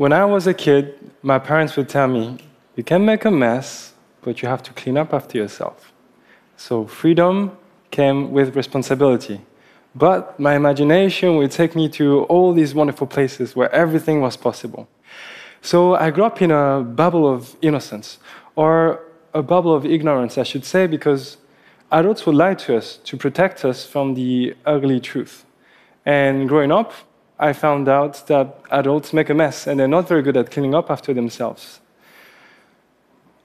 When I was a kid, my parents would tell me, you can make a mess, but you have to clean up after yourself. So freedom came with responsibility. But my imagination would take me to all these wonderful places where everything was possible. So I grew up in a bubble of innocence, or a bubble of ignorance, I should say, because adults would lie to us to protect us from the ugly truth. And growing up, I found out that adults make a mess, and they're not very good at cleaning up after themselves.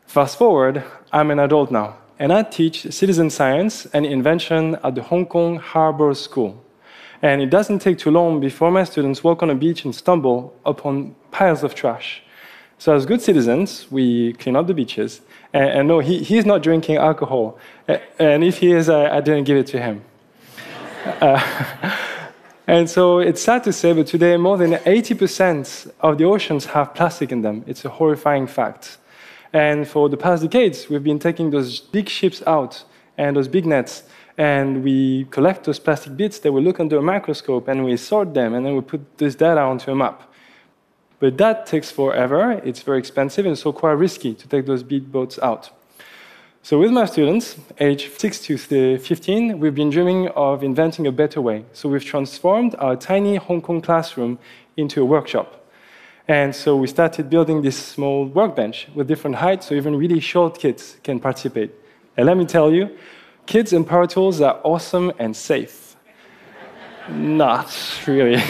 Fast forward, I'm an adult now, and I teach citizen science and invention at the Hong Kong Harbor School. And it doesn't take too long before my students walk on a beach and stumble upon piles of trash. So as good citizens, we clean up the beaches. And no, he's not drinking alcohol. And if he is, I didn't give it to him. And so it's sad to say, but today more than 80% of the oceans have plastic in them. It's a horrifying fact. And for the past decades, we've been taking those big ships out and those big nets, and we collect those plastic bits that we look under a microscope, and we sort them, and then we put this data onto a map. But that takes forever, it's very expensive, and so quite risky to take those big boats out. So with my students, age 6 to 15, we've been dreaming of inventing a better way. So we've transformed our tiny Hong Kong classroom into a workshop. And so we started building this small workbench with different heights, so even really short kids can participate. And let me tell you, kids and power tools are awesome and safe. Not really.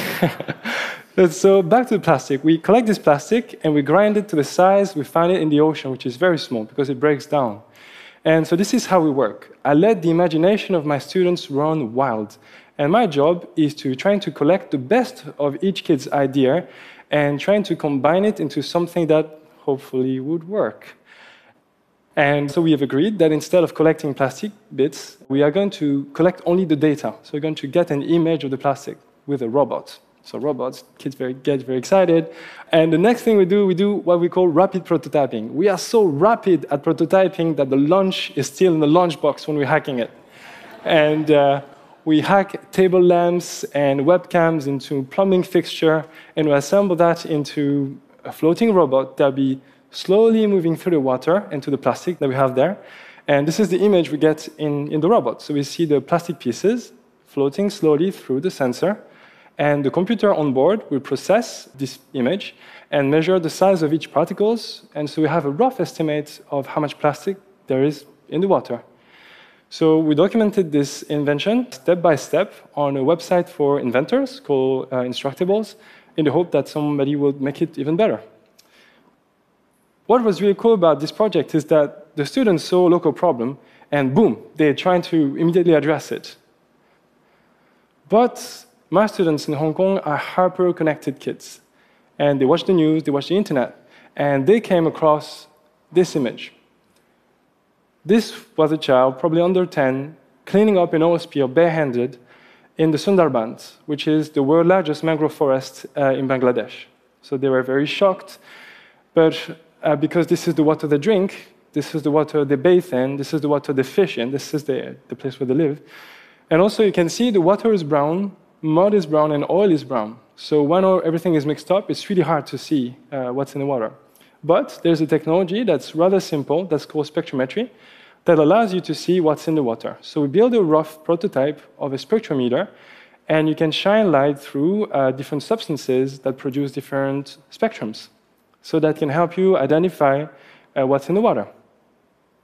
So back to the plastic. We collect this plastic and we grind it to the size we find it in the ocean, which is very small because it breaks down. And so this is how we work. I let the imagination of my students run wild. And my job is to try to collect the best of each kid's idea and trying to combine it into something that hopefully would work. And so we have agreed that instead of collecting plastic bits, we are going to collect only the data. So we're going to get an image of the plastic with a robot. So robots, kids get very excited. And the next thing we do what we call rapid prototyping. We are so rapid at prototyping that the lunch is still in the lunchbox when we're hacking it. And we hack table lamps and webcams into plumbing fixture, and we assemble that into a floating robot that'll be slowly moving through the water and to the plastic that we have there. And this is the image we get in the robot. So we see the plastic pieces floating slowly through the sensor, and the computer on board will process this image and measure the size of each particles, and so we have a rough estimate of how much plastic there is in the water. So we documented this invention step by step on a website for inventors called Instructables, in the hope that somebody would make it even better. What was really cool about this project is that the students saw a local problem, and boom, they're trying to immediately address it. But my students in Hong Kong are hyper-connected kids, and they watch the news, they watch the internet, and they came across this image. This was a child, probably under 10, cleaning up an oil spill barehanded in the Sundarbans, which is the world's largest mangrove forest in Bangladesh. So they were very shocked, but because this is the water they drink, this is the water they bathe in, this is the water they fish in, this is the place where they live. And also you can see the water is brown, mud is brown, and oil is brown. So when everything is mixed up, it's really hard to see what's in the water. But there's a technology that's rather simple, that's called spectrometry, that allows you to see what's in the water. So we build a rough prototype of a spectrometer, and you can shine light through different substances that produce different spectrums. So that can help you identify what's in the water.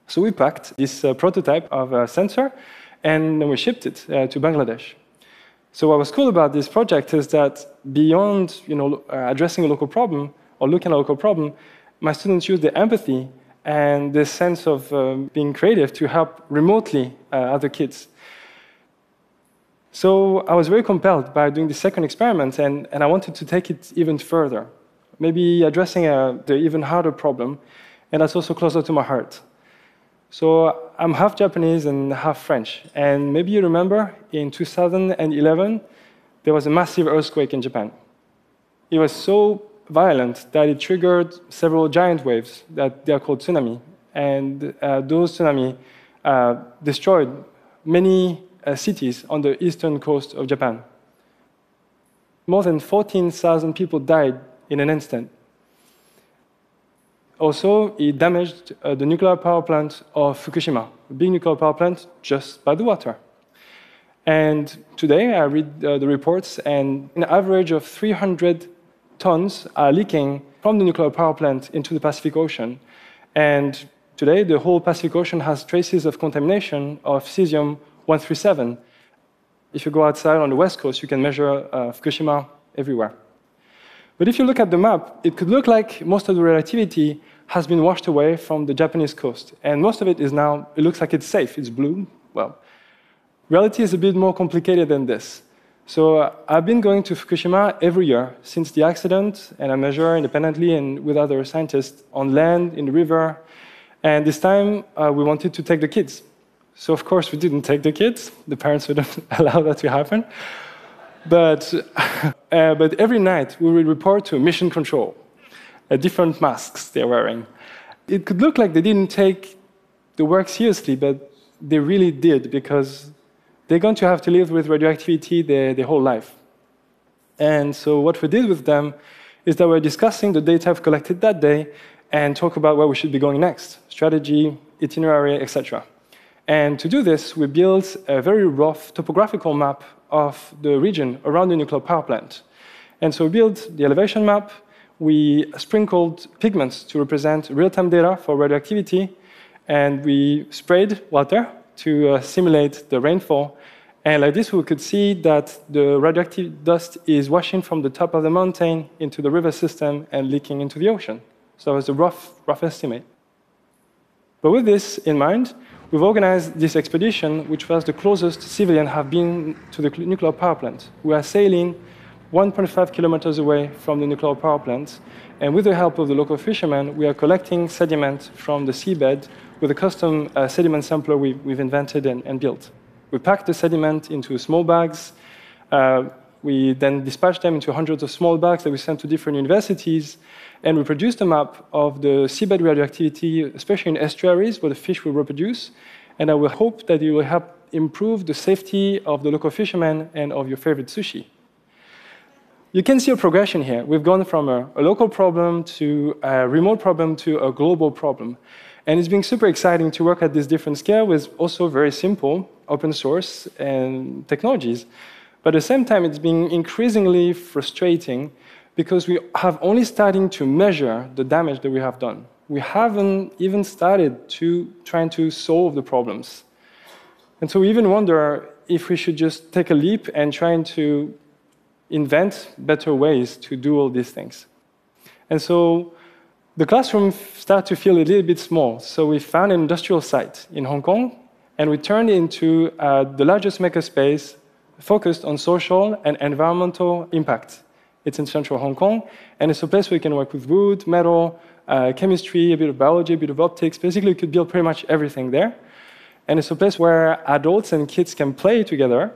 So we packed this prototype of a sensor, and then we shipped it to Bangladesh. So what was cool about this project is that beyond addressing a local problem, or looking at a local problem, my students use their empathy and their sense of being creative to help remotely other kids. So I was very compelled by doing the second experiment, and I wanted to take it even further, maybe addressing the even harder problem, and that's also closer to my heart. So I'm half Japanese and half French, and maybe you remember in 2011, there was a massive earthquake in Japan. It was so violent that it triggered several giant waves that they are called tsunami, and those tsunami destroyed many cities on the eastern coast of Japan. More than 14,000 people died in an instant Also, it damaged the nuclear power plant of Fukushima, a big nuclear power plant just by the water. And today, I read the reports, and an average of 300 tons are leaking from the nuclear power plant into the Pacific Ocean. And today, the whole Pacific Ocean has traces of contamination of cesium-137. If you go outside on the west coast, you can measure Fukushima everywhere. But if you look at the map, it could look like most of the relativity has been washed away from the Japanese coast. And most of it is now, it looks like it's safe. It's blue. Well, reality is a bit more complicated than this. So I've been going to Fukushima every year since the accident, and I measure independently and with other scientists on land, in the river. And this time, we wanted to take the kids. So of course, we didn't take the kids. The parents wouldn't allow that to happen. But every night, we will report to mission control, different masks they're wearing. It could look like they didn't take the work seriously, but they really did, because they're going to have to live with radioactivity their whole life. And so what we did with them is that we're discussing the data we've collected that day and talk about where we should be going next, strategy, itinerary, etc. And to do this, we built a very rough topographical map of the region around the nuclear power plant. And so we built the elevation map. We sprinkled pigments to represent real-time data for radioactivity. And we sprayed water to simulate the rainfall. And like this, we could see that the radioactive dust is washing from the top of the mountain into the river system and leaking into the ocean. So it was a rough estimate. But with this in mind, we've organized this expedition, which was the closest civilians have been to the nuclear power plant. We are sailing 1.5 kilometers away from the nuclear power plant, and with the help of the local fishermen, we are collecting sediment from the seabed with a custom sediment sampler we've invented and built. We packed the sediment into small bags. We then dispatched them into hundreds of small bags that we sent to different universities, and we produced a map of the seabed radioactivity, especially in estuaries where the fish will reproduce. And I will hope that it will help improve the safety of the local fishermen and of your favorite sushi. You can see a progression here. We've gone from a local problem to a remote problem to a global problem. And it's been super exciting to work at this different scale with also very simple open source and technologies. But at the same time, it's been increasingly frustrating because we have only started to measure the damage that we have done. We haven't even started to trying to solve the problems. And so we even wonder if we should just take a leap and trying to invent better ways to do all these things. And so the classroom started to feel a little bit small. So we found an industrial site in Hong Kong, and we turned it into the largest makerspace focused on social and environmental impact. It's in central Hong Kong, and it's a place where you can work with wood, metal, chemistry, a bit of biology, a bit of optics. Basically, you could build pretty much everything there. And it's a place where adults and kids can play together.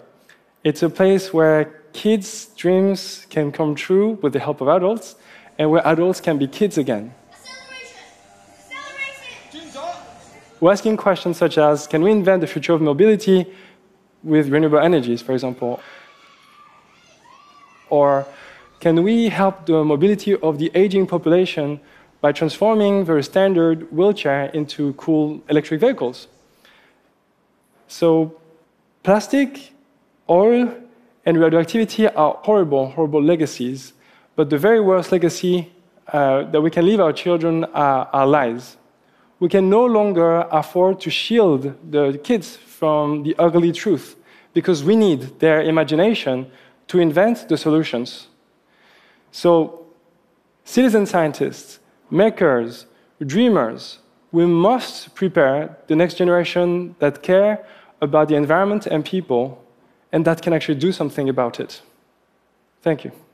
It's a place where kids' dreams can come true with the help of adults, and where adults can be kids again. Acceleration. We're asking questions such as, can we invent the future of mobility with renewable energies, for example? Or can we help the mobility of the aging population by transforming their standard wheelchair into cool electric vehicles? So plastic, oil, and radioactivity are horrible, horrible legacies. But the very worst legacy that we can leave our children are our lies. We can no longer afford to shield the kids from the ugly truth, because we need their imagination to invent the solutions. So, citizen scientists, makers, dreamers, we must prepare the next generation that care about the environment and people, and that can actually do something about it. Thank you.